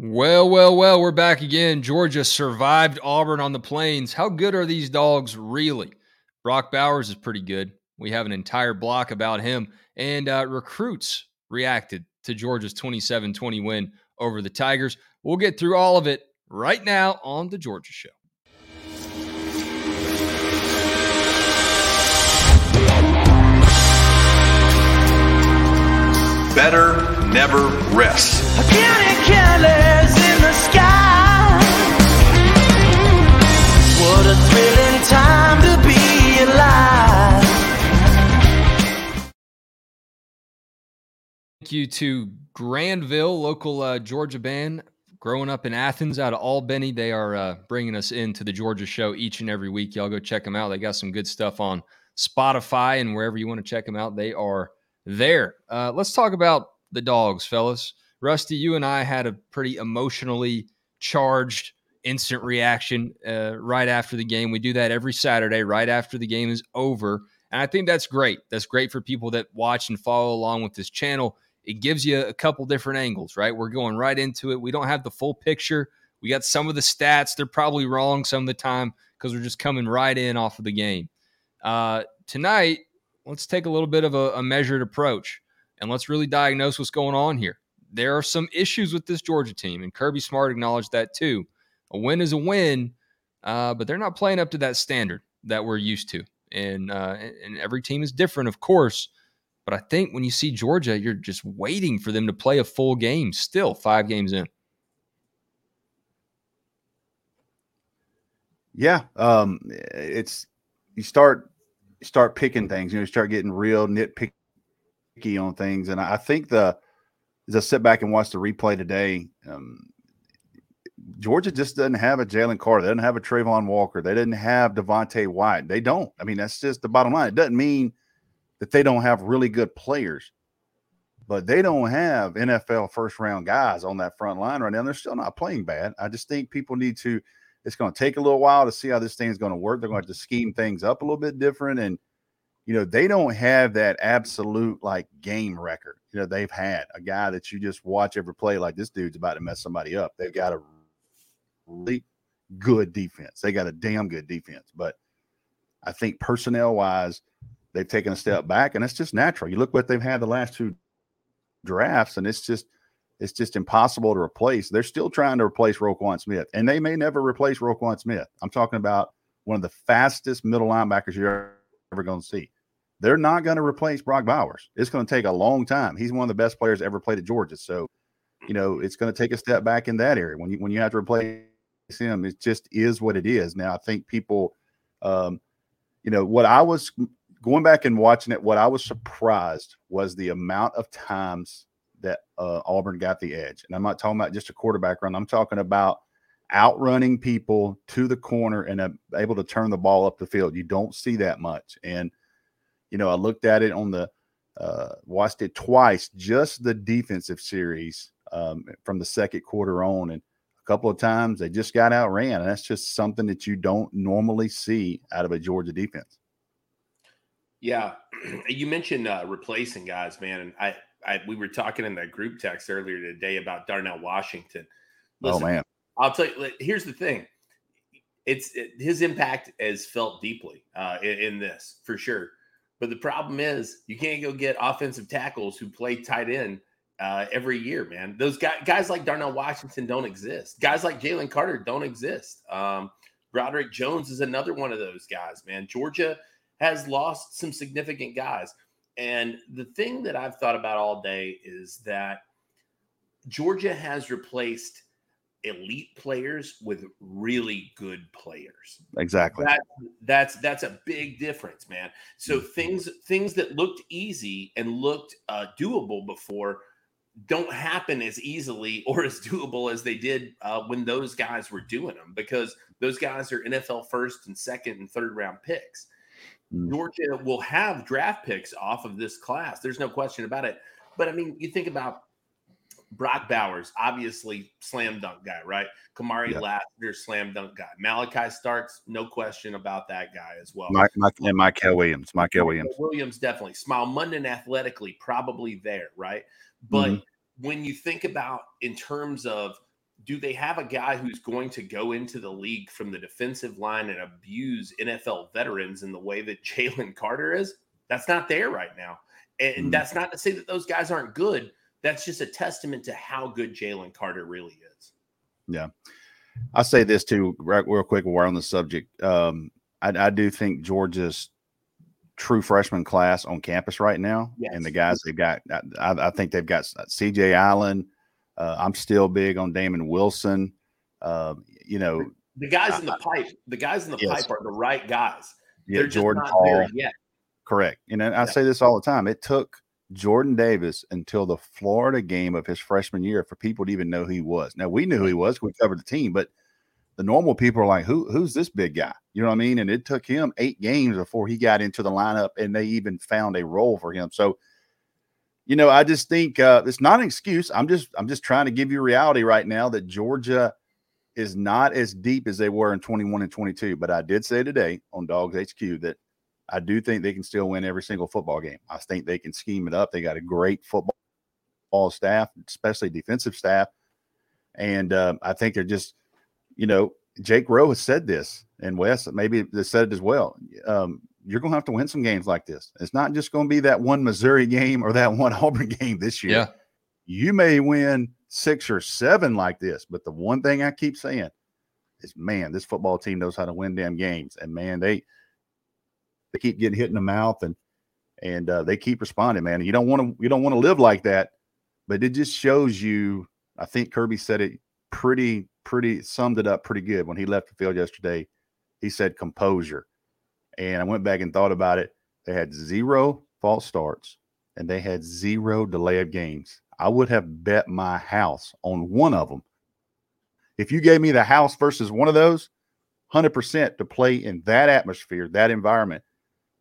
Well, we're back again. Georgia survived Auburn on the Plains. How good are these dogs really? Brock Bowers is pretty good. We have an entire block about him. And recruits reacted to Georgia's 27-20 win over the Tigers. We'll get through all of it right now on The Georgia Show. Better never rest. A million colors in the sky. What a thrilling time to be alive. Thank you to Granville, local Georgia band. Growing up in Athens out of Albany, they are bringing us into The Georgia Show each and every week. Y'all go check them out. They got some good stuff on Spotify and wherever you want to check them out. They are there. Let's talk about the dogs, fellas. Rusty, you and I had a pretty emotionally charged instant reaction right after the game. We do that every Saturday right after the game is over. And I think that's great. That's great for people that watch and follow along with this channel. It gives you a couple different angles, right? We're going right into it. We don't have the full picture. We got some of the stats. They're probably wrong some of the time because we're just coming right in off of the game. Tonight, let's take a little bit of a measured approach, and let's really diagnose what's going on here. There are some issues with this Georgia team, and Kirby Smart acknowledged that too. A win is a win, but they're not playing up to that standard that we're used to. And every team is different, of course, but I think when you see Georgia, you're just waiting for them to play a full game still 5 games in. Yeah, it's you start picking things, you start getting real nitpicky on things. And I think as I sit back and watch the replay today, Georgia just doesn't have a Jalen Carter. They didn't have a Trayvon Walker. They didn't have Devontae White. They don't. I mean, that's just the bottom line. It doesn't mean that they don't have really good players, but they don't have NFL first round guys on that front line right now. They're still not playing bad. I just think people need to, it's going to take a little while to see how this thing is going to work. They're going to have to scheme things up a little bit different. And, they don't have that absolute, game record. They've had a guy that you just watch every play like this dude's about to mess somebody up. They've got a really good defense. They got a damn good defense. But I think personnel-wise, they've taken a step back, and it's just natural. You look what they've had the last 2 drafts, and it's just impossible to replace. They're still trying to replace Roquan Smith, and they may never replace Roquan Smith. I'm talking about one of the fastest middle linebackers you're ever going to see. They're not going to replace Brock Bowers. It's going to take a long time. He's one of the best players ever played at Georgia. So, it's going to take a step back in that area. When you have to replace him, it just is what it is. Now, I think people, what I was going back and watching it, what I was surprised was the amount of times that Auburn got the edge. And I'm not talking about just a quarterback run. I'm talking about outrunning people to the corner and able to turn the ball up the field. You don't see that much. And, I looked at it watched it twice, just the defensive series from the second quarter on. And a couple of times they just got outran. And that's just something that you don't normally see out of a Georgia defense. Yeah. You mentioned replacing guys, man. And we were talking in that group text earlier today about Darnell Washington. Listen, oh, man. I'll tell you, here's the thing. His impact is felt deeply in this, for sure. But the problem is you can't go get offensive tackles who play tight end every year, man. Those guys like Darnell Washington don't exist. Guys like Jalen Carter don't exist. Broderick Jones is another one of those guys, man. Georgia has lost some significant guys. And the thing that I've thought about all day is that Georgia has replaced elite players with really good players. Exactly. That's a big difference, man. So things that looked easy and looked doable before don't happen as easily or as doable as they did when those guys were doing them, because those guys are NFL first and second and third round picks. Georgia will have draft picks off of this class. There's no question about it. But, you think about Brock Bowers, obviously slam dunk guy, right? Kamari Lassiter, slam dunk guy. Malachi Starks, no question about that guy as well. Mike Williams. Williams, definitely. Smael Mundin, athletically, probably there, right? But when you think about in terms of do they have a guy who's going to go into the league from the defensive line and abuse NFL veterans in the way that Jalen Carter is? That's not there right now. And that's not to say that those guys aren't good. That's just a testament to how good Jalen Carter really is. Yeah. I'll say this too, real quick while we're on the subject. I do think Georgia's true freshman class on campus right now, yes, and the guys they've got, I think they've got C.J. Allen. I'm still big on Damon Wilson. You know, the guys in the pipe. The guys in the pipe are the right guys. Yeah, they're Jordan just not there yet. Correct. And I say this all the time. It took Jordan Davis until the Florida game of his freshman year for people to even know who he was. Now, we knew who he was. We covered the team. But the normal people are like, who's this big guy? You know what I mean? And it took him 8 games before he got into the lineup, and they even found a role for him. So, you know, I just think it's not an excuse. I'm just trying to give you reality right now that Georgia is not as deep as they were in 21 and 22. But I did say today on Dogs HQ that I do think they can still win every single football game. I think they can scheme it up. They got a great football staff, especially defensive staff. And I think they're just, you know, Jake Rowe has said this, and Wes, maybe they said it as well. You're going to have to win some games like this. It's not just going to be that one Missouri game or that one Auburn game this year. Yeah. You may win 6 or 7 like this, but the one thing I keep saying is, man, this football team knows how to win damn games. And, man, they keep getting hit in the mouth, and they keep responding, man. You don't want to live like that, but it just shows you. I think Kirby said it pretty summed it up pretty good when he left the field yesterday. He said composure, and I went back and thought about it. They had 0 false starts, and they had 0 delay of games. I would have bet my house on one of them. If you gave me the house versus one of those, 100% to play in that atmosphere, that environment,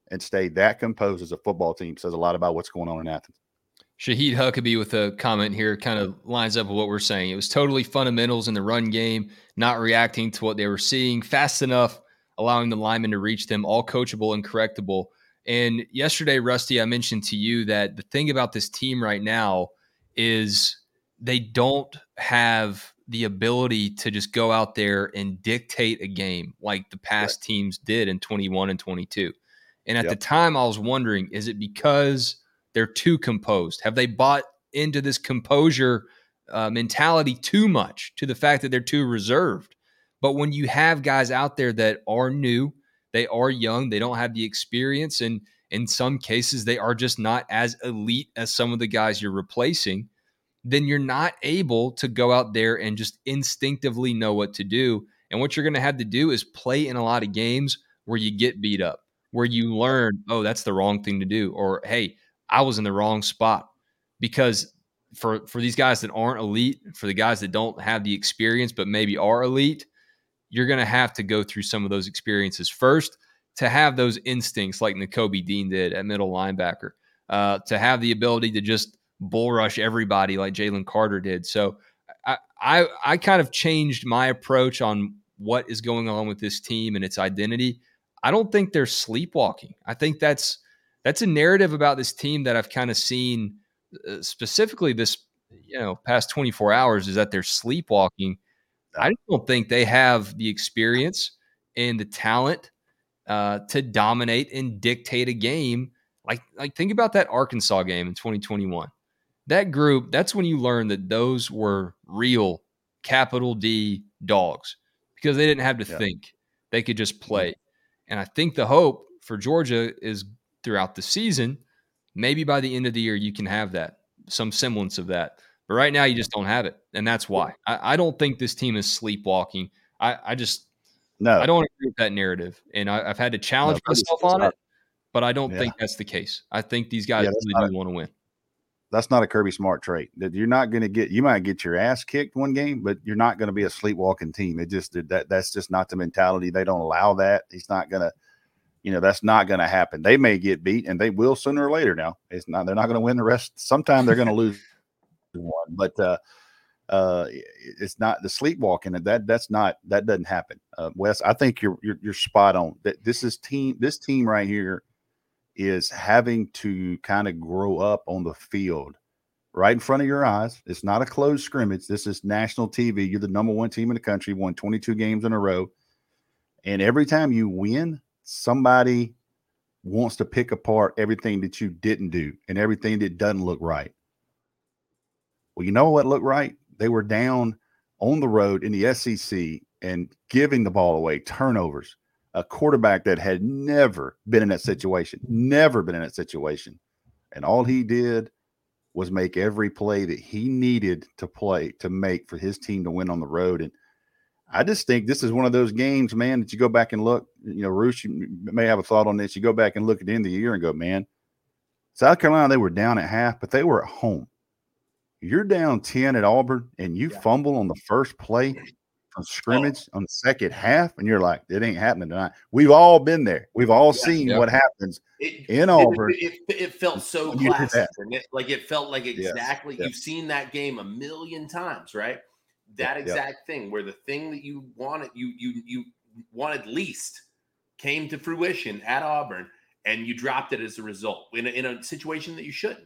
and stay that composed as a football team says a lot about what's going on in Athens. Shahid Huckabee with a comment here kind of lines up with what we're saying. It was totally fundamentals in the run game, not reacting to what they were seeing fast enough, allowing the linemen to reach them, all coachable and correctable. And yesterday, Rusty, I mentioned to you that the thing about this team right now is they don't have the ability to just go out there and dictate a game like the past teams did in 21 and 22. And at the time I was wondering, is it because they're too composed? Have they bought into this composure mentality too much, to the fact that they're too reserved? But when you have guys out there that are new, they are young, they don't have the experience, and in some cases they are just not as elite as some of the guys you're replacing, then you're not able to go out there and just instinctively know what to do. And what you're going to have to do is play in a lot of games where you get beat up, where you learn, oh, that's the wrong thing to do, or, hey, I was in the wrong spot. Because for these guys that aren't elite, for the guys that don't have the experience but maybe are elite, you're going to have to go through some of those experiences first to have those instincts like N'Kobe Dean did at middle linebacker, to have the ability to just bull rush everybody like Jalen Carter did. So I kind of changed my approach on what is going on with this team and its identity. I don't think they're sleepwalking. I think that's a narrative about this team that I've kind of seen specifically this, you know, past 24 hours, is that they're sleepwalking. I don't think they have the experience and the talent to dominate and dictate a game. Like think about that Arkansas game in 2021. That group, that's when you learn that those were real capital D dogs, because they didn't have to think. They could just play. And I think the hope for Georgia is throughout the season, maybe by the end of the year, you can have that, some semblance of that. But right now, you just don't have it. And that's why. I don't think this team is sleepwalking. I don't agree with that narrative. And I've had to challenge myself on it. But I don't think that's the case. I think these guys really do want to win. That's not a Kirby Smart trait. That you're not going to get. You might get your ass kicked one game, but you're not going to be a sleepwalking team. It just that's just not the mentality. They don't allow that. He's not going to. You know, that's not going to happen. They may get beat, and they will sooner or later. Now it's not. They're not going to win the rest. Sometime they're going to lose one, but it's not the sleepwalking. That doesn't happen. Wes, I think you're spot on. That this team right here is having to kind of grow up on the field right in front of your eyes. It's not a closed scrimmage. This is national TV. You're the number one team in the country, won 22 games in a row. And every time you win, somebody wants to pick apart everything that you didn't do and everything that doesn't look right. Well, you know what looked right? They were down on the road in the SEC and giving the ball away, turnovers, a quarterback that had never been in that situation, And all he did was make every play that he needed to play to make for his team to win on the road. And I just think this is one of those games, man, that you go back and look, you know, Roosh, you may have a thought on this. You go back and look at the end of the year and go, man, South Carolina, they were down at half, but they were at home. You're down 10 at Auburn and you fumble on the first play from scrimmage on the second half. And you're like, it ain't happening tonight. We've all been there. We've all seen what happens in Auburn. It felt so classic. Like it felt like exactly you've seen that game a million times, right? That exact thing where the thing that you wanted, you wanted least came to fruition at Auburn and you dropped it as a result in a situation that you shouldn't.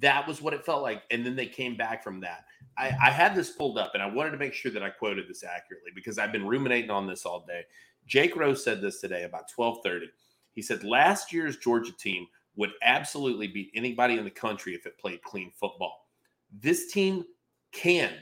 That was what it felt like. And then they came back from that. I had this pulled up and I wanted to make sure that I quoted this accurately because I've been ruminating on this all day. Jake Rowe said this today about 12:30. He said last year's Georgia team would absolutely beat anybody in the country if it played clean football. This team can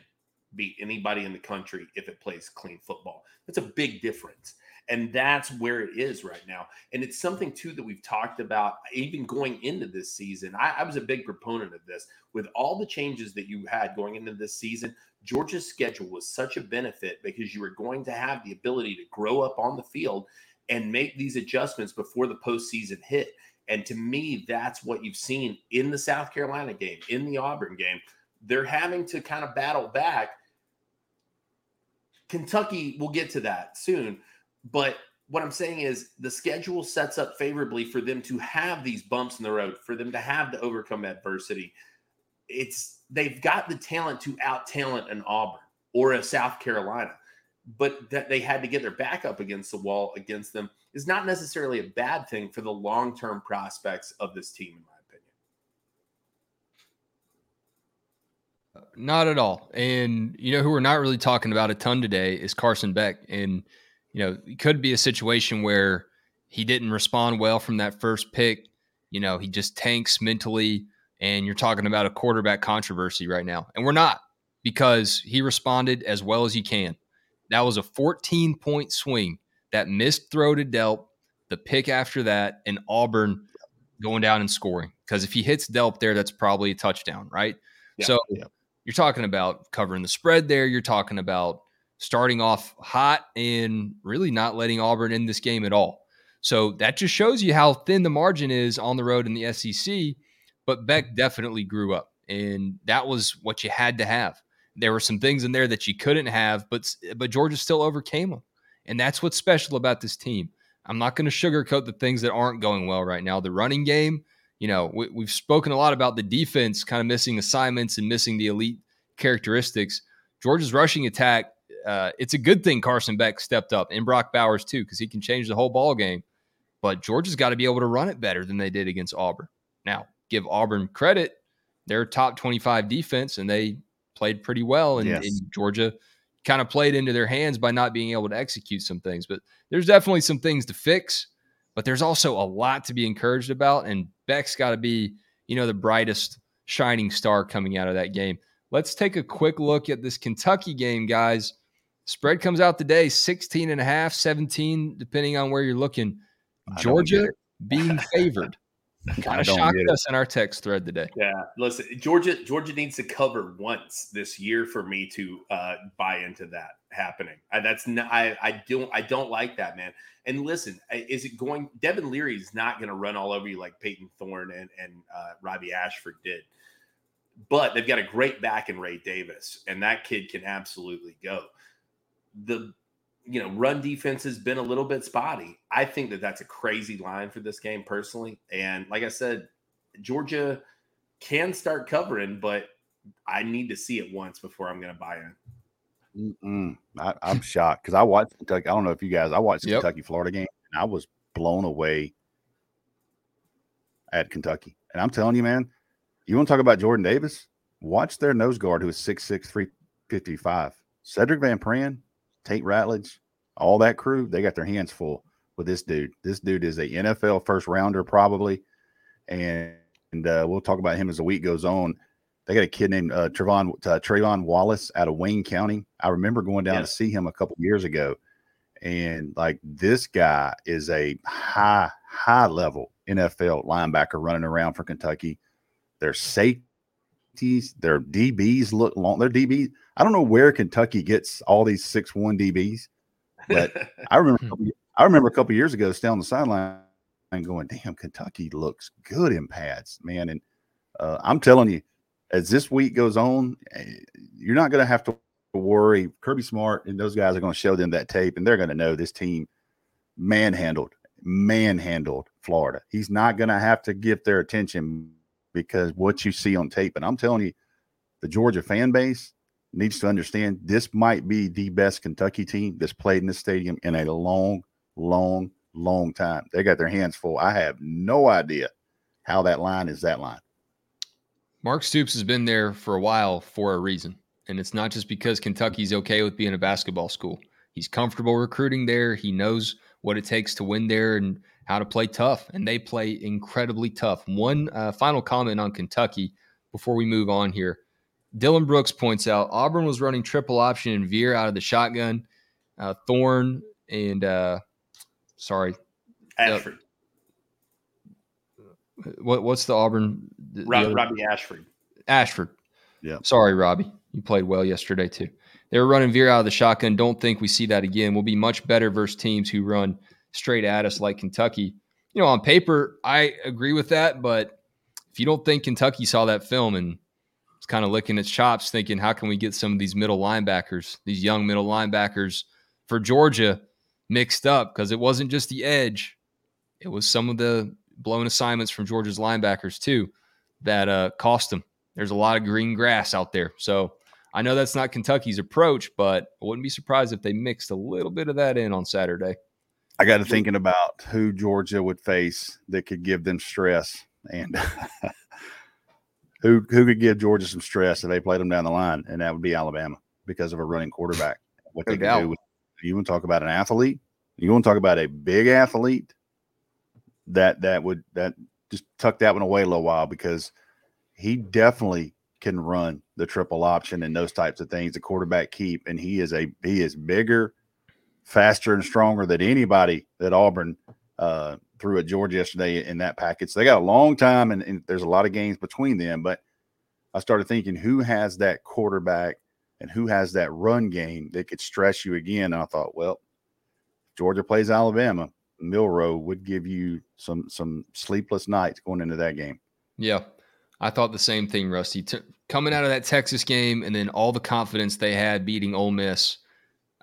beat anybody in the country if it plays clean football. That's a big difference. And that's where it is right now. And it's something, too, that we've talked about even going into this season. I was a big proponent of this. With all the changes that you had going into this season, Georgia's schedule was such a benefit because you were going to have the ability to grow up on the field and make these adjustments before the postseason hit. And to me, that's what you've seen in the South Carolina game, in the Auburn game. They're having to kind of battle back. Kentucky, we'll get to that soon. But what I'm saying is the schedule sets up favorably for them to have these bumps in the road, for them to have to overcome adversity. They've got the talent to out-talent an Auburn or a South Carolina, but that they had to get their back up against the wall against them is not necessarily a bad thing for the long-term prospects of this team, in my opinion. Not at all. And, you know, who we're not really talking about a ton today is Carson Beck. And, you know, it could be a situation where he didn't respond well from that first pick. You know, he just tanks mentally, and you're talking about a quarterback controversy right now. And we're not, because he responded as well as he can. That was a 14-point swing, that missed throw to Delp, the pick after that, and Auburn going down and scoring. Because if he hits Delp there, that's probably a touchdown, right? Yeah. So you're talking about covering the spread there. You're talking about starting off hot and really not letting Auburn in this game at all. So that just shows you how thin the margin is on the road in the SEC, but Beck definitely grew up, and that was what you had to have. There were some things in there that you couldn't have, but Georgia still overcame them, and that's what's special about this team. I'm not going to sugarcoat the things that aren't going well right now. The running game, you know, we've spoken a lot about the defense kind of missing assignments and missing the elite characteristics. Georgia's rushing attack, it's a good thing Carson Beck stepped up, and Brock Bowers too, because he can change the whole ball game. But Georgia's got to be able to run it better than they did against Auburn. Now, give Auburn credit, their top 25 defense, and they played pretty well. And, and Georgia kind of played into their hands by not being able to execute some things. But there's definitely some things to fix, but there's also a lot to be encouraged about. And Beck's got to be, you know, the brightest shining star coming out of that game. Let's take a quick look at this Kentucky game, guys. Spread comes out today, 16.5, 17, depending on where you're looking. Georgia being favored. Kind of shocked us in our text thread today. Yeah, listen, Georgia needs to cover once this year for me to buy into that happening. I don't like that, man. And listen, Devin Leary is not going to run all over you like Peyton Thorne and Robbie Ashford did. But they've got a great back in Ray Davis, and that kid can absolutely go. The run defense has been a little bit spotty. I think that's a crazy line for this game personally. And like I said, Georgia can start covering, but I need to see it once before I'm going to buy in. I'm shocked because I watched Kentucky. I don't know if you guys, I watched the Kentucky Florida game, and I was blown away at Kentucky. And I'm telling you, man, you want to talk about Jordan Davis? Watch their nose guard, who is 6'6", 355. Cedric Van Pran, Tate Ratledge, all that crew, they got their hands full with this dude. This dude is a NFL first-rounder probably, and we'll talk about him as the week goes on. They got a kid named Trayvon Wallace out of Wayne County. I remember going down to see him a couple years ago, and like, this guy is a high-level NFL linebacker running around for Kentucky. Their safeties, their DBs look long. Their DBs, I don't know where Kentucky gets all these 6'1 DBs, but I remember a couple years ago standing on the sideline and going, damn, Kentucky looks good in pads, man. And I'm telling you, as this week goes on, you're not going to have to worry. Kirby Smart and those guys are going to show them that tape, and they're going to know this team manhandled Florida. He's not going to have to give their attention because what you see on tape. And I'm telling you, the Georgia fan base needs to understand this might be the best Kentucky team that's played in this stadium in a long, long, long time. They got their hands full. I have no idea how that line is that line. Mark Stoops has been there for a while for a reason, and it's not just because Kentucky's okay with being a basketball school. He's comfortable recruiting there. He knows what it takes to win there and how to play tough, and they play incredibly tough. One final comment on Kentucky before we move on here. Dylan Brooks points out Auburn was running triple option and Veer out of the shotgun. Thorne and Ashford. What's the Auburn? Robbie Ashford. Ashford. Yeah. Sorry, Robbie. You played well yesterday, too. They were running Veer out of the shotgun. Don't think we see that again. We'll be much better versus teams who run straight at us like Kentucky. You know, on paper, I agree with that, but if you don't think Kentucky saw that film and it's kind of licking its chops thinking, how can we get some of these middle linebackers, these young middle linebackers for Georgia mixed up? Because it wasn't just the edge. It was some of the blown assignments from Georgia's linebackers too that cost them. There's a lot of green grass out there. So I know that's not Kentucky's approach, but I wouldn't be surprised if they mixed a little bit of that in on Saturday. I got to thinking about who Georgia would face that could give them stress and who could give Georgia some stress if they played them down the line, and that would be Alabama because of a running quarterback. What they can do with, you want to talk about an athlete? You want to talk about a big athlete? That just tuck that one away a little while because he definitely can run the triple option and those types of things. The quarterback keep, and he is bigger, faster, and stronger than anybody that Auburn threw at Georgia yesterday in that package. So they got a long time, and there's a lot of games between them. But I started thinking, who has that quarterback and who has that run game that could stress you again? And I thought, well, Georgia plays Alabama. Milroe would give you some sleepless nights going into that game. Yeah, I thought the same thing, Rusty. Coming out of that Texas game and then all the confidence they had beating Ole Miss,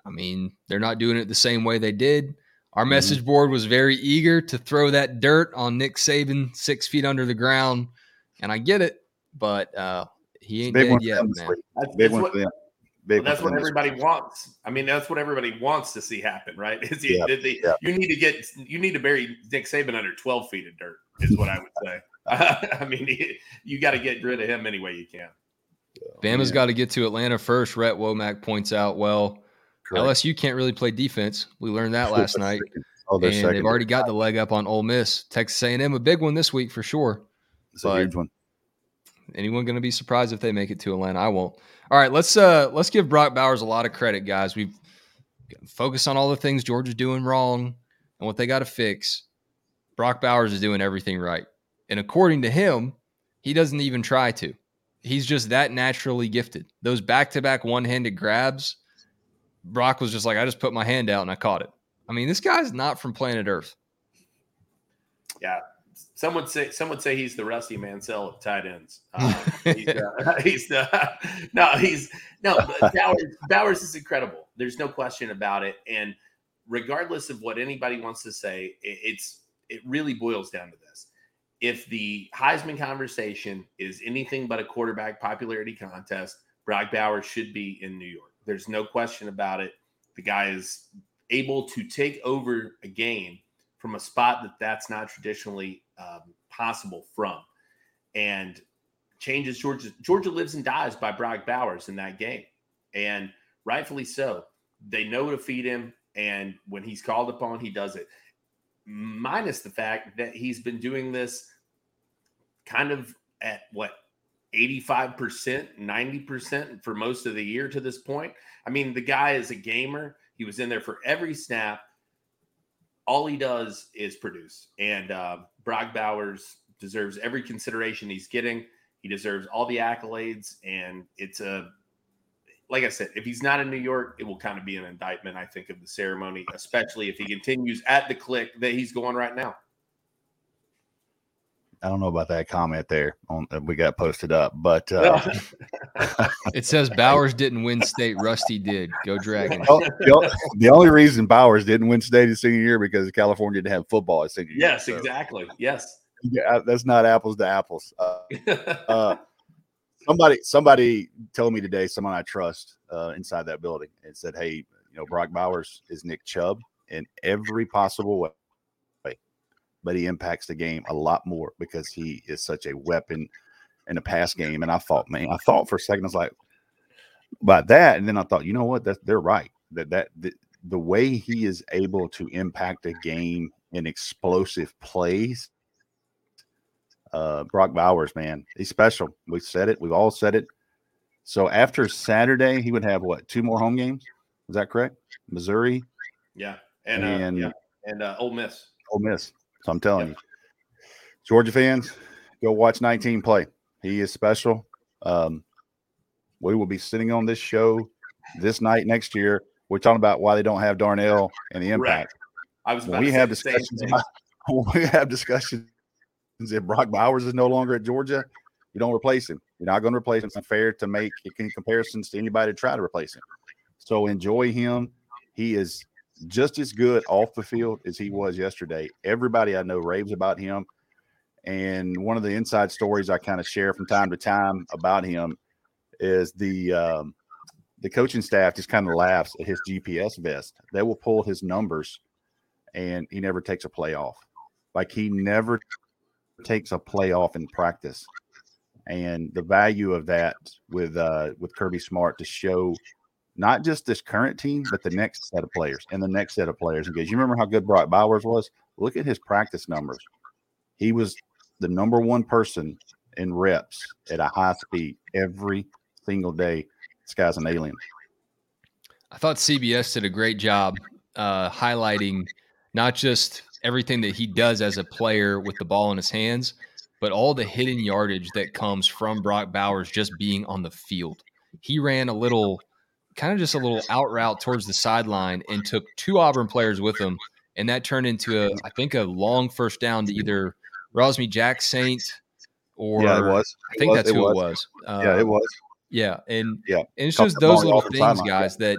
I mean, they're not doing it the same way they did. Our message board was very eager to throw that dirt on Nick Saban 6 feet under the ground, and I get it, but he ain't dead yet, man. That's what everybody wants. I mean, that's what everybody wants to see happen, right? You need to bury Nick Saban under 12 feet of dirt is what I would say. I mean, you got to get rid of him any way you can. Bama's got to get to Atlanta first. Rhett Womack points out, well, correct. LSU can't really play defense. We learned that last night. They've already got the leg up on Ole Miss. Texas A&M, a big one this week for sure. It's a huge one. Anyone going to be surprised if they make it to Atlanta? I won't. All right, let's give Brock Bowers a lot of credit, guys. We've focused on all the things Georgia's doing wrong and what they got to fix. Brock Bowers is doing everything right. And according to him, he doesn't even try to. He's just that naturally gifted. Those back-to-back one-handed grabs, Brock was just like, I just put my hand out and I caught it. I mean, this guy's not from planet Earth. Yeah. Some would say he's the Rusty Mansell of tight ends. Bowers is incredible. There's no question about it. And regardless of what anybody wants to say, it really boils down to this. If the Heisman conversation is anything but a quarterback popularity contest, Brock Bowers should be in New York. There's no question about it. The guy is able to take over a game from a spot that's not traditionally possible from. And changes Georgia. Georgia lives and dies by Brock Bowers in that game, and rightfully so. They know to feed him, and when he's called upon, he does it. Minus the fact that he's been doing this kind of at what, 85%, 90% for most of the year to this point. I mean, the guy is a gamer. He was in there for every snap. All he does is produce. And Brock Bowers deserves every consideration he's getting. He deserves all the accolades. And it's a, like I said, if he's not in New York, it will kind of be an indictment, I think, of the ceremony, especially if he continues at the click that he's going right now. I don't know about that comment there on we got posted up, but it says Bowers didn't win state. Rusty did. Go Dragons. Oh, the only reason Bowers didn't win state his senior year because California didn't have football his senior year. Yes, so. Exactly. Yes. Yeah, that's not apples to apples. Somebody told me today, someone I trust inside that building, and said, hey, Brock Bowers is Nick Chubb in every possible way, but he impacts the game a lot more because he is such a weapon in the pass game. And I thought for a second, I was like, about that. And then I thought, you know what? They're right. The way he is able to impact a game in explosive plays, Brock Bowers, man, he's special. We've said it. We've all said it. So after Saturday, he would have, what, 2 more home games? Is that correct? Missouri? Yeah. And Ole Miss. So I'm telling you, Georgia fans, go watch 19 play. He is special. We will be sitting on this show this night next year. We're talking about why they don't have Darnell and the impact. Correct. I was about to have discussions. We have discussions. If Brock Bowers is no longer at Georgia, you don't replace him. You're not going to replace him. It's unfair to make comparisons to anybody to try to replace him. So enjoy him. He is just as good off the field as he was yesterday. Everybody I know raves about him. And one of the inside stories I kind of share from time to time about him is the coaching staff just kind of laughs at his GPS vest. They will pull his numbers, and he never takes a play off. Like, he never takes a play off in practice. And the value of that with Kirby Smart to show – not just this current team, but the next set of players and the next set of players. Because you remember how good Brock Bowers was? Look at his practice numbers. He was the number one person in reps at a high speed every single day. This guy's an alien. I thought CBS did a great job highlighting not just everything that he does as a player with the ball in his hands, but all the hidden yardage that comes from Brock Bowers just being on the field. He ran a little – kind of just a little out route towards the sideline and took 2 Auburn players with him. And that turned into a long first down to either Rosmi Jack Saint or I think that's who it was. Yeah. And it's just those little things, guys, that,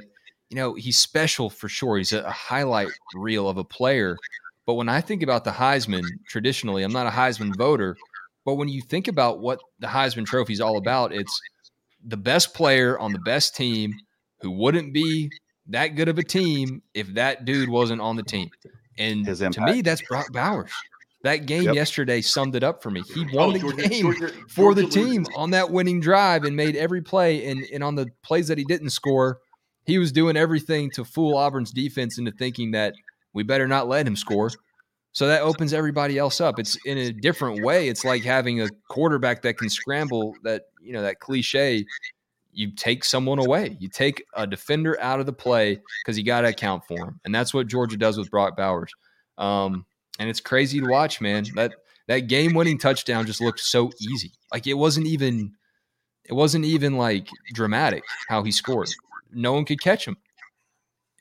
he's special for sure. He's a highlight reel of a player. But when I think about the Heisman, traditionally, I'm not a Heisman voter, but when you think about what the Heisman Trophy is all about, it's the best player on the best team who wouldn't be that good of a team if that dude wasn't on the team. And to me, that's Brock Bowers. That game yesterday summed it up for me. He won the game for the team on that winning drive and made every play. And on the plays that he didn't score, he was doing everything to fool Auburn's defense into thinking that we better not let him score. So that opens everybody else up. It's in a different way. It's like having a quarterback that can scramble that, that cliche. You take someone away. You take a defender out of the play because you got to account for him. And that's what Georgia does with Brock Bowers. And it's crazy to watch, man. That game-winning touchdown just looked so easy. Like, it wasn't even like dramatic how he scored. No one could catch him.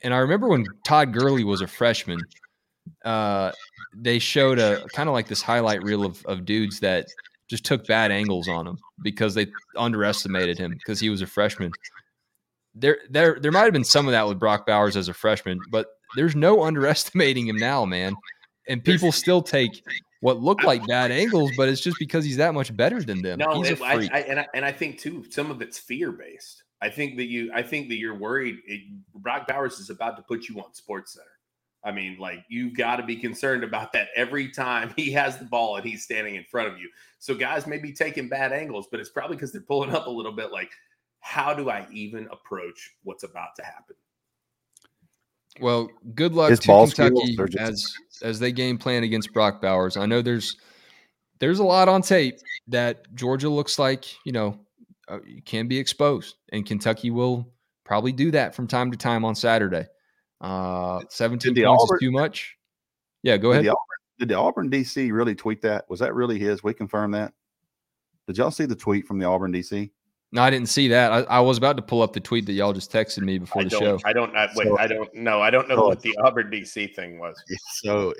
And I remember when Todd Gurley was a freshman, they showed a kind of like this highlight reel of dudes that just took bad angles on him because they underestimated him because he was a freshman. There might have been some of that with Brock Bowers as a freshman, but there's no underestimating him now, man. And people still take what look like bad angles, but it's just because he's that much better than them. No, he's a freak. I think too, some of it's fear based. I think that you're worried. Brock Bowers is about to put you on SportsCenter. I mean, like, you've got to be concerned about that every time he has the ball and he's standing in front of you. So guys may be taking bad angles, but it's probably because they're pulling up a little bit. Like, how do I even approach what's about to happen? Well, good luck to Kentucky as they game plan against Brock Bowers. I know there's a lot on tape that Georgia looks like, you know, can be exposed, and Kentucky will probably do that from time to time on Saturday. 17 points Auburn, is too much. Yeah, go ahead. Did the Auburn DC really tweet that? Was that really his? We confirmed that. Did y'all see the tweet from the Auburn DC? No, I didn't see that. I was about to pull up the tweet that y'all just texted me before the show. I don't know what the Auburn DC thing was. So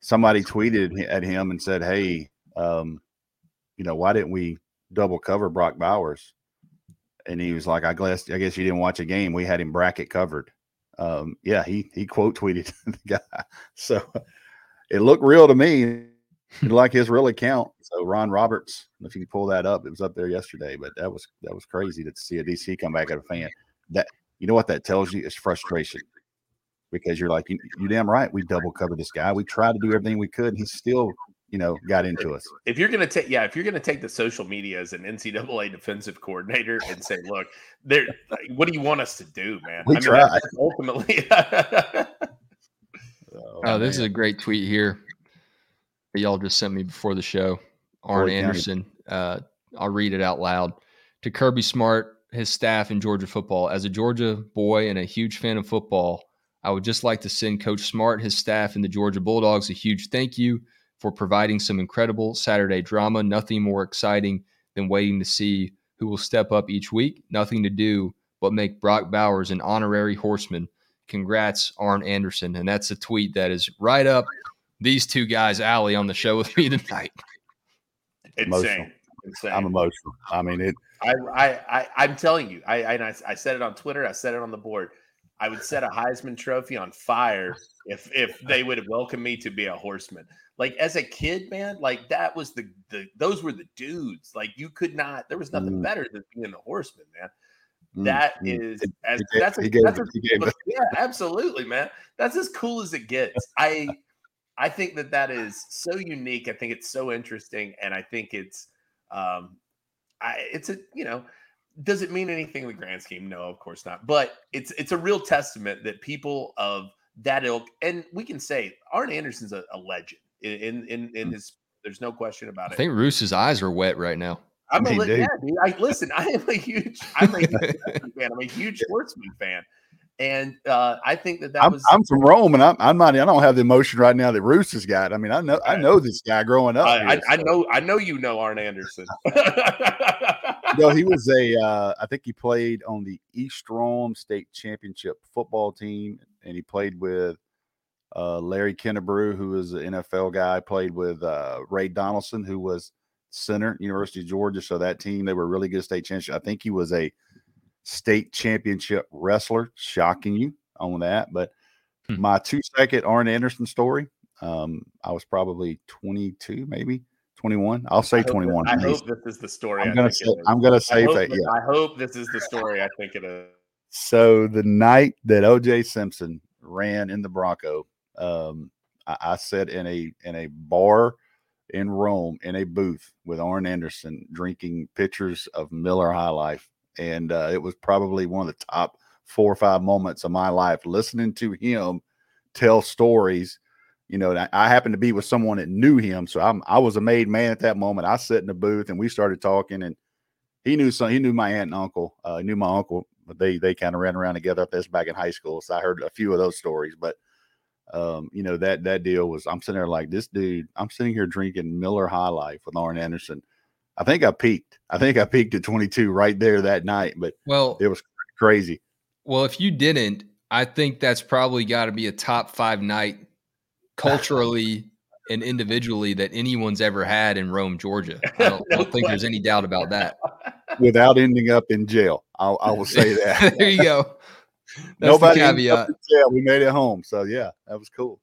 somebody tweeted at him and said, "Hey, you know, why didn't we double cover Brock Bowers?" And he was like, I guess you didn't watch a game. We had him bracket covered. Yeah, he quote tweeted the guy. So it looked real to me, like his real account. So Ron Roberts, if you pull that up, it was up there yesterday. But that was crazy to see a DC come back at a fan. That, you know what that tells you is frustration, because you're like, you damn right, we double covered this guy. We tried to do everything we could, and he still, you know, got into us. If you're gonna take the social media as an NCAA defensive coordinator and say, look, there, what do you want us to do, man? I mean, ultimately. This is a great tweet here that y'all just sent me before the show. Arn Anderson. I'll read it out loud. To Kirby Smart, his staff in Georgia football. As a Georgia boy and a huge fan of football, I would just like to send Coach Smart, his staff, and the Georgia Bulldogs a huge thank you for providing some incredible Saturday drama. Nothing more exciting than waiting to see who will step up each week. Nothing to do but make Brock Bowers an honorary horseman. Congrats, Arn Anderson. And that's a tweet that is right up these two guys' alley on the show with me tonight. Insane. I'm emotional. I mean, it. I'm telling you, I said it on Twitter. I said it on the board. I would set a Heisman Trophy on fire if they would have welcomed me to be a horseman. Like, as a kid, man, like, that was those were the dudes. Like, you could not, there was nothing better than being a horseman, man. Yeah, absolutely, man. That's as cool as it gets. I think that is so unique. I think it's so interesting. And I think it's, does it mean anything in the grand scheme? No, of course not. But it's a real testament that people of that ilk, and we can say Arn Anderson's a legend in his. There's no question about it. I think Roos's eyes are wet right now. I'm a huge sportsman fan, and I think that was. I'm from Rome, and I don't have the emotion right now that Roos has got. I mean, I know this guy growing up. I know Arn Anderson. No, he was I think he played on the East Rome State Championship football team, and he played with Larry Kennebrew, who was an NFL guy, played with Ray Donaldson, who was center, University of Georgia. So that team, they were really good state championship. I think he was a state championship wrestler, shocking you on that. But my 2-second Arn Anderson story, I was probably 22, maybe. 21. I'll say 21. I hope this is the story. I'm going to say that. Yeah. I hope this is the story I think it is. So the night that O.J. Simpson ran in the Bronco, I sat in a bar in Rome in a booth with Arn Anderson drinking pitchers of Miller High Life. And it was probably one of the top 4 or 5 moments of my life, listening to him tell stories. You know, I happened to be with someone that knew him, so I was a made man at that moment. I sat in the booth and we started talking, and he knew my aunt and uncle, knew my uncle, but they kind of ran around together. That's back in high school, so I heard a few of those stories. But you know, that deal was, I'm sitting there like, this dude, I'm sitting here drinking Miller High Life with Arn Anderson. I think I peaked at 22 right there that night. But well, it was crazy. Well, if you didn't, I think that's probably got to be a top 5 night, culturally and individually, that anyone's ever had in Rome, Georgia. I don't think there's any doubt about that. Without ending up in jail, I will say that. There you go. That's nobody ended up in jail. We made it home, so yeah, that was cool.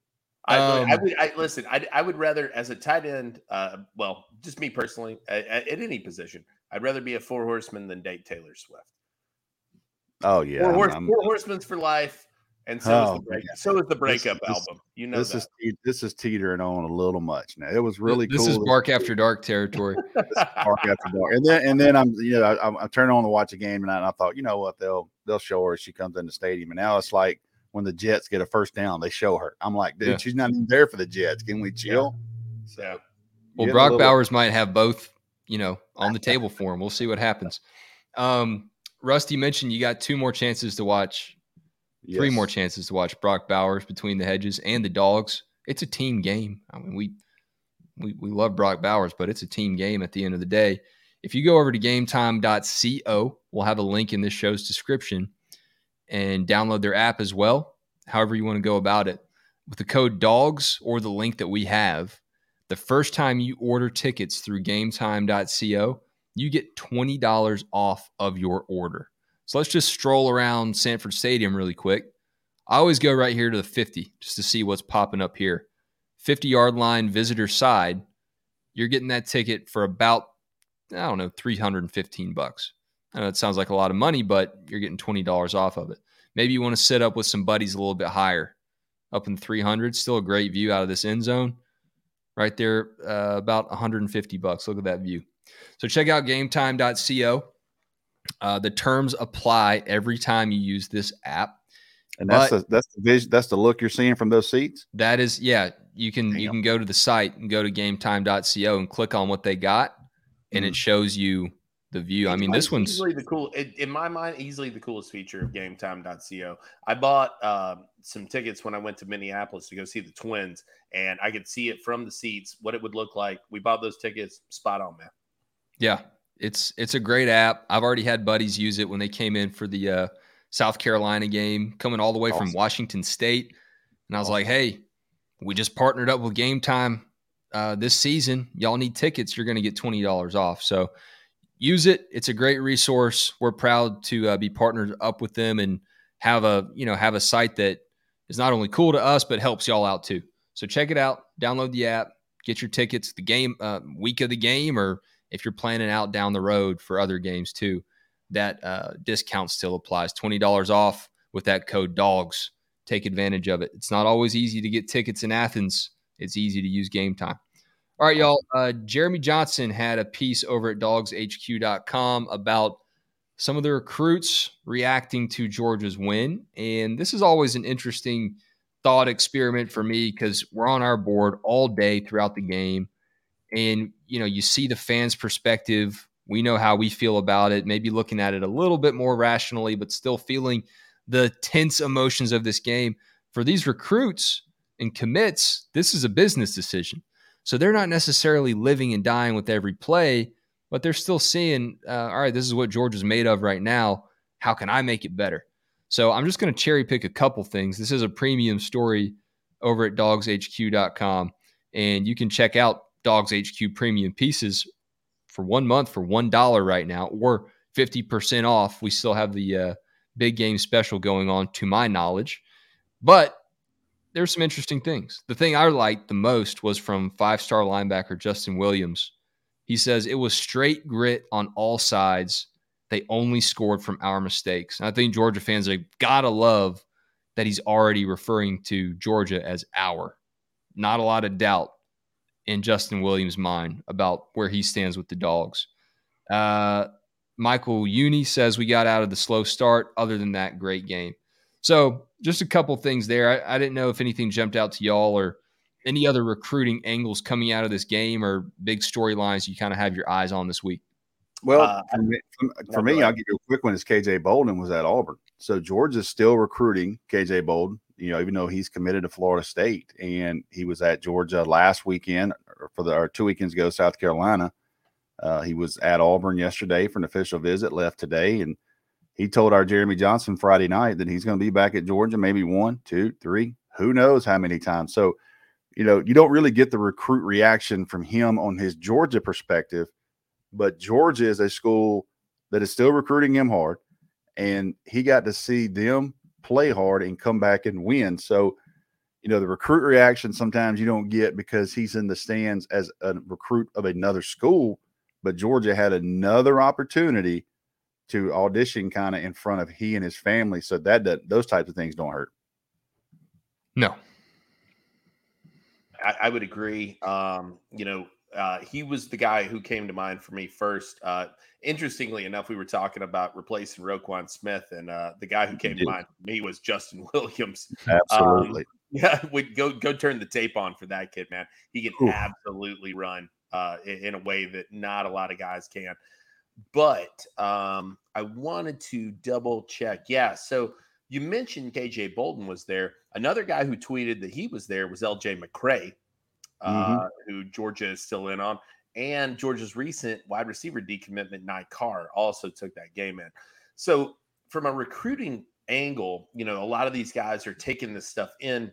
I would rather, as a tight end, just me personally, at any position, I'd rather be a 4 horseman than date Taylor Swift. Oh yeah, 4 horsemen's for life. And so, so is the breakup album. You know, this is teetering on a little much now. It was really cool. This is Bark After Dark territory. Bark After Dark. And then I turn on to watch a game tonight, and I thought, you know what, they'll show her as she comes in the stadium. And now it's like when the Jets get a first down, they show her. I'm like, dude, she's not even there for the Jets. Can we chill? Yeah. So, well, Brock Bowers might have both, on the table for him. We'll see what happens. Rusty mentioned you got two more chances to watch. Yes. Three more chances to watch Brock Bowers between the hedges and the dogs. It's a team game. I mean, we love Brock Bowers, but it's a team game at the end of the day. If you go over to gametime.co, we'll have a link in this show's description and download their app as well, however you want to go about it. With the code DOGS or the link that we have, the first time you order tickets through gametime.co, you get $20 off of your order. So let's just stroll around Sanford Stadium really quick. I always go right here to the 50 just to see what's popping up here. 50-yard line, visitor side. You're getting that ticket for about, $315. I know it sounds like a lot of money, but you're getting $20 off of it. Maybe you want to sit up with some buddies a little bit higher. Up in 300, still a great view out of this end zone. Right there, about $150. Look at that view. So check out gametime.co. The terms apply every time you use this app, and that's the look you're seeing from those seats. That is, you can go to the site and go to gametime.co and click on what they got, and it shows you the view. I mean, this one's easily the cool, in my mind, easily the coolest feature of gametime.co. I bought some tickets when I went to Minneapolis to go see the Twins, and I could see it from the seats what it would look like. We bought those tickets, spot on, man. Yeah. It's a great app. I've already had buddies use it when they came in for the South Carolina game, coming all the way from Washington State. And I was like, hey, we just partnered up with Game Time this season. Y'all need tickets. You're going to get $20 off. So use it. It's a great resource. We're proud to be partnered up with them and have a site that is not only cool to us, but helps y'all out too. So check it out. Download the app. Get your tickets the game week of the game, or if you're planning out down the road for other games too, that discount still applies. $20 off with that code DOGS. Take advantage of it. It's not always easy to get tickets in Athens. It's easy to use Game Time. All right, y'all. Jeremy Johnson had a piece over at DogsHQ.com about some of the recruits reacting to Georgia's win. And this is always an interesting thought experiment for me because we're on our board all day throughout the game. And, you see the fans' perspective. We know how we feel about it, maybe looking at it a little bit more rationally, but still feeling the tense emotions of this game. For these recruits and commits, this is a business decision. So they're not necessarily living and dying with every play, but they're still seeing, all right, this is what Georgia's made of right now. How can I make it better? So I'm just going to cherry pick a couple things. This is a premium story over at DogsHQ.com, and you can check out Dogs HQ premium pieces for 1 month for $1 right now, or 50% off. We still have the big game special going on, to my knowledge. But there's some interesting things. The thing I liked the most was from 5-star linebacker Justin Williams. He says, it was straight grit on all sides. They only scored from our mistakes. And I think Georgia fans have got to love that he's already referring to Georgia as our. Not a lot of doubt in Justin Williams' mind about where he stands with the Dogs. Michael Uni says we got out of the slow start. Other than that, great game. So just a couple things there. I didn't know if anything jumped out to y'all or any other recruiting angles coming out of this game or big storylines you kind of have your eyes on this week. Well, for me, I'll give you a quick one. Is KJ Bolden was at Auburn. So Georgia's still recruiting KJ Bolden, even though he's committed to Florida State, and he was at Georgia last weekend or 2 weekends ago, South Carolina. He was at Auburn yesterday for an official visit, left today. And he told our Jeremy Johnson Friday night that he's going to be back at Georgia, maybe 1, 2, 3, who knows how many times. So, you don't really get the recruit reaction from him on his Georgia perspective, but Georgia is a school that is still recruiting him hard, and he got to see them play hard and come back and win. So, the recruit reaction sometimes you don't get because he's in the stands as a recruit of another school, but Georgia had another opportunity to audition kind of in front of he and his family. So those types of things don't hurt. No. I would agree. He was the guy who came to mind for me first. Interestingly enough, we were talking about replacing Roquan Smith, and the guy who came to mind for me was Justin Williams. Absolutely. Go turn the tape on for that kid, man. He can absolutely run in a way that not a lot of guys can. But I wanted to double check. Yeah, so you mentioned KJ Bolden was there. Another guy who tweeted that he was there was LJ McCray, who Georgia is still in on. And Georgia's recent wide receiver decommitment, Ny Carr, also took that game in. So from a recruiting angle, a lot of these guys are taking this stuff in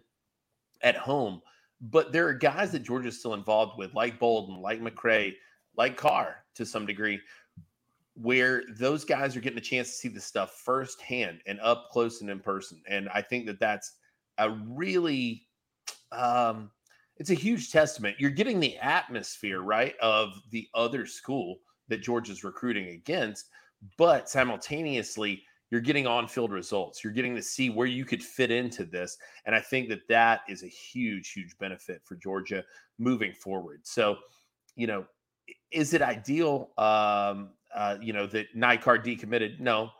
at home. But there are guys that Georgia's still involved with, like Bolden, like McCray, like Carr to some degree, where those guys are getting a chance to see the stuff firsthand and up close and in person. And I think that that's a really it's a huge testament. You're getting the atmosphere, right, of the other school that Georgia's recruiting against, but simultaneously you're getting on-field results. You're getting to see where you could fit into this. And I think that that is a huge, huge benefit for Georgia moving forward. So, is it ideal, that Ny Carr decommitted? No.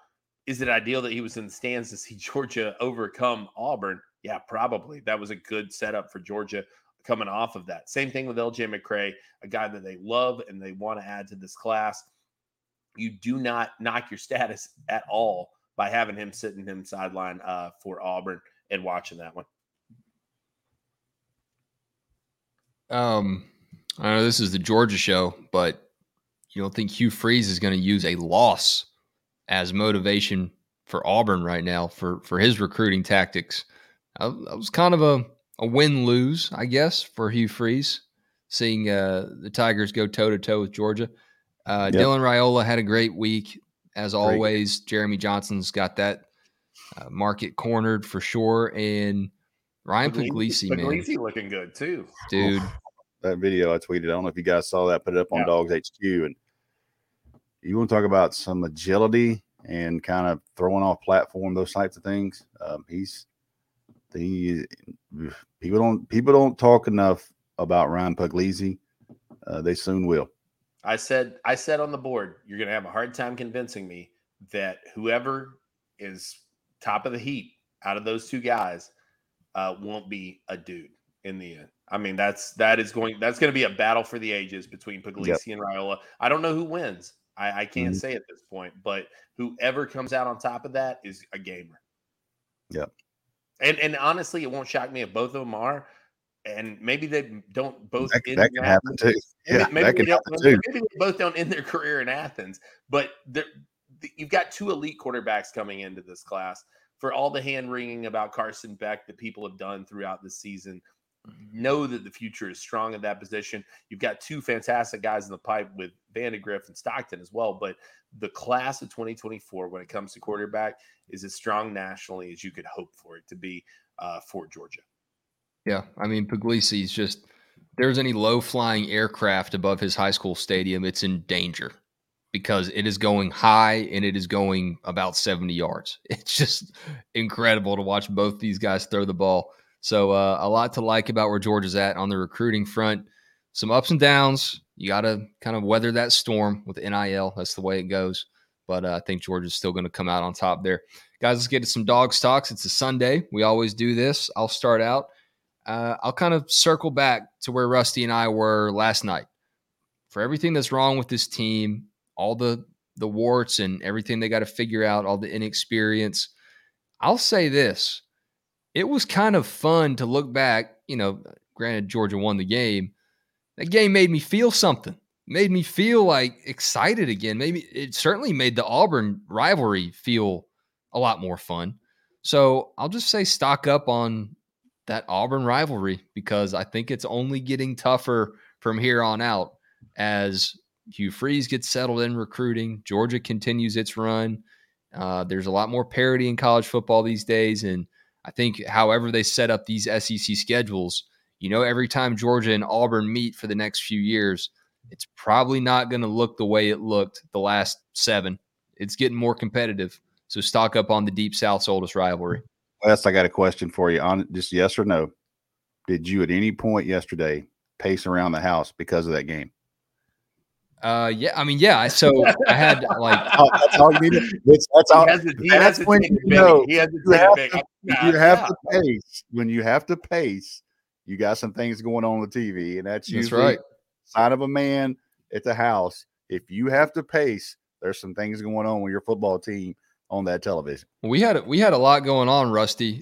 Is it ideal that he was in the stands to see Georgia overcome Auburn? Yeah, probably. That was a good setup for Georgia coming off of that. Same thing with LJ McCray, a guy that they love and they want to add to this class. You do not knock your status at all by having him sitting him sideline for Auburn and watching that one. I know this is the Georgia show, but you don't think Hugh Freeze is going to use a loss as motivation for Auburn right now for his recruiting tactics? That was kind of a win-lose, I guess, for Hugh Freeze, seeing the Tigers go toe-to-toe with Georgia. Yep. Dylan Raiola had a great week, as always. Jeremy Johnson's got that market cornered for sure. And Ryan Puglisi, man. Puglisi looking good, too. Dude. That video I tweeted, I don't know if you guys saw that, put it up on Dogs HQ. And you want to talk about some agility and kind of throwing off platform, those types of things. People don't talk enough about Ryan Puglisi. They soon will. I said on the board, you're going to have a hard time convincing me that whoever is top of the heap out of those two guys won't be a dude in the end. I mean, that's going to be a battle for the ages between Puglisi and Raiola. I don't know who wins. I can't say at this point, but whoever comes out on top of that is a gamer. Yep. And honestly, it won't shock me if both of them are. And maybe they don't both. That can happen too. Yeah, maybe they both don't end their career in Athens. But you've got two elite quarterbacks coming into this class. For all the hand wringing about Carson Beck that people have done throughout the season, know that the future is strong at that position. You've got two fantastic guys in the pipe with Vandegrift and Stockton as well. But the class of 2024, when it comes to quarterback, is as strong nationally as you could hope for it to be for Georgia. Yeah, I mean, Puglisi is just, if there's any low-flying aircraft above his high school stadium, it's in danger because it is going high and it is going about 70 yards. It's just incredible to watch both these guys throw the ball. So a lot to like about where Georgia's at on the recruiting front. Some ups and downs. You got to kind of weather that storm with NIL. That's the way it goes. But I think Georgia's still going to come out on top there. Guys, let's get to some Dogs Talks. It's a Sunday. We always do this. I'll start out. I'll kind of circle back to where Rusty and I were last night. For everything that's wrong with this team, all the warts and everything they got to figure out, all the inexperience, I'll say this. It was kind of fun to look back. Granted, Georgia won the game. That game made me feel something. Made me feel like excited again. Maybe it certainly made the Auburn rivalry feel a lot more fun. So I'll just say stock up on that Auburn rivalry because I think it's only getting tougher from here on out as Hugh Freeze gets settled in recruiting. Georgia continues its run. There's a lot more parity in college football these days, and I think however they set up these SEC schedules, every time Georgia and Auburn meet for the next few years, it's probably not going to look the way it looked the last 7. It's getting more competitive. So stock up on the Deep South's oldest rivalry. Wes, I got a question for you. On just yes or no, did you at any point yesterday pace around the house because of that game? Yeah. So I had like that's all you need. That's all. That's when you know you have to pace. When you have to pace, you got some things going on the TV, and that's usually right. Sign of a man at the house. If you have to pace, there's some things going on with your football team on that television. We had a lot going on, Rusty.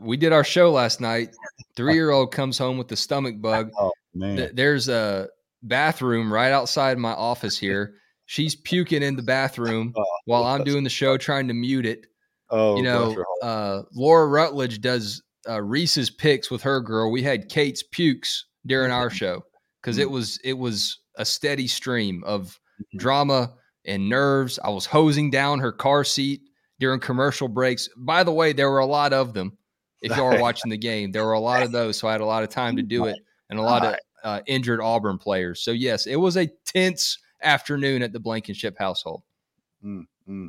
We did our show last night. 3-year-old comes home with the stomach bug. Oh man, there's a bathroom right outside my office here. She's puking in the bathroom while I'm doing the show, trying to mute it. Oh, you know, Laura Rutledge does Reese's Picks with her girl. We had Kate's pukes during our show because it was a steady stream of drama and nerves. I was hosing down her car seat during commercial breaks. By the way, there were a lot of them. If y'all were watching the game, there were a lot of those. So I had a lot of time to do it and a lot of injured Auburn players. So, yes, it was a tense afternoon at the Blankenship household. Mm-hmm.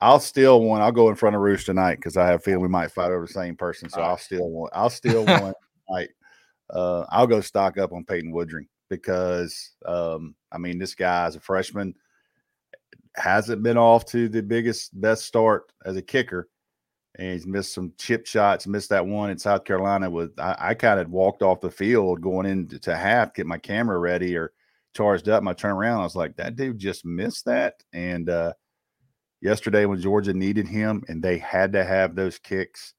I'll steal one. I'll go in front of Roosh tonight because I have a feeling we might fight over the same person. So I'll steal one. I'll steal one tonight. I'll go stock up on Peyton Woodring because, this guy is a freshman. Hasn't been off to the best start as a kicker. And he's missed some chip shots, missed that one in South Carolina. I kind of walked off the field going into half, get my camera ready or charged up. And I turned around. I was like, that dude just missed that. And yesterday when Georgia needed him and they had to have those kicks,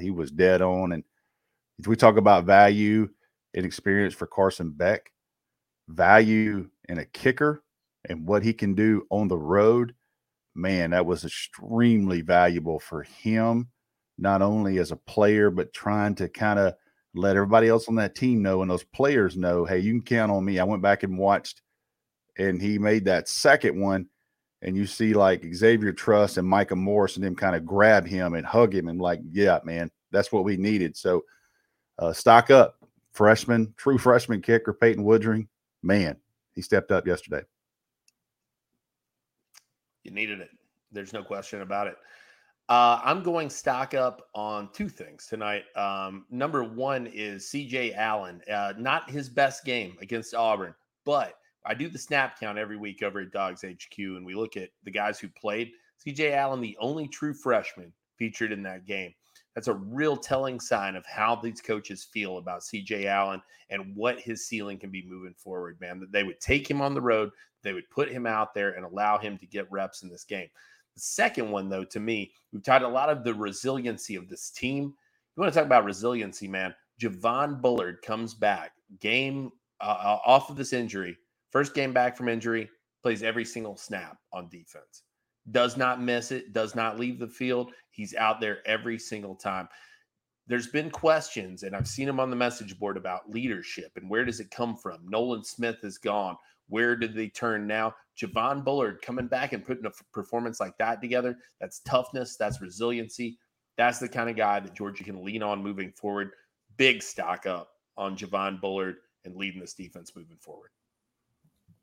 he was dead on. And if we talk about value and experience for Carson Beck, value in a kicker and what he can do on the road, man, that was extremely valuable for him, not only as a player, but trying to kind of let everybody else on that team know and those players know, hey, you can count on me. I went back and watched, and he made that second one, and you see like Xavier Truss and Micah Morris and them kind of grab him and hug him and like, yeah, man, that's what we needed. So stock up, true freshman kicker Peyton Woodring. Man, he stepped up yesterday. You needed it. There's no question about it. I'm going stock up on two things tonight. Number one is C.J. Allen. Not his best game against Auburn, but I do the snap count every week over at Dogs HQ, and we look at the guys who played. C.J. Allen, the only true freshman featured in that game. That's a real telling sign of how these coaches feel about C.J. Allen and what his ceiling can be moving forward, man. That they would take him on the road, they would put him out there and allow him to get reps in this game. The second one, though, to me, we've talked a lot of the resiliency of this team. You want to talk about resiliency, man. Javon Bullard comes back, game off of this injury, first game back from injury, plays every single snap on defense. Does not miss it, does not leave the field. He's out there every single time. There's been questions, and I've seen them on the message board about leadership and where does it come from? Nolan Smith is gone. Where did they turn now? Javon Bullard coming back and putting a performance like that together, that's toughness, that's resiliency. That's the kind of guy that Georgia can lean on moving forward. Big stock up on Javon Bullard and leading this defense moving forward.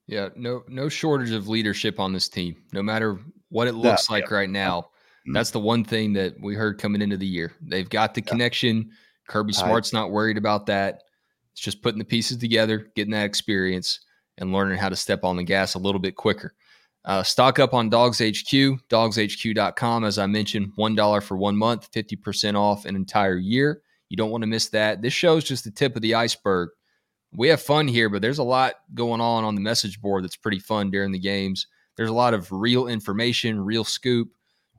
Yeah, no shortage of leadership on this team, no matter what it looks like right now. That's the one thing that we heard coming into the year. They've got the connection. Kirby Smart's not worried about that. It's just putting the pieces together, getting that experience, and learning how to step on the gas a little bit quicker. Stock up on Dogs HQ, dogshq.com. As I mentioned, $1 for 1 month, 50% off an entire year. You don't want to miss that. This show is just the tip of the iceberg. We have fun here, but there's a lot going on the message board that's pretty fun during the games. There's a lot of real information, real scoop,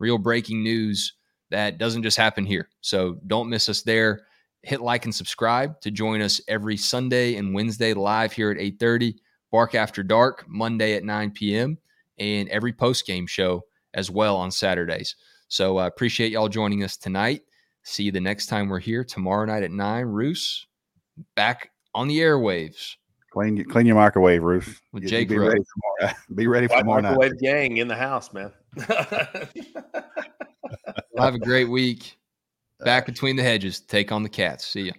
real breaking news that doesn't just happen here. So don't miss us there. Hit like and subscribe to join us every Sunday and Wednesday live here at 8:30, Bark After Dark, Monday at 9 p.m., and every post-game show as well on Saturdays. So I appreciate y'all joining us tonight. See you the next time we're here tomorrow night at 9. Roos, back on the airwaves. Clean your microwave, Ruth. With Jake Rowe. Be ready for tomorrow night. Microwave gang in the house, man. Have a great week. Back between the hedges. Take on the Cats. See ya.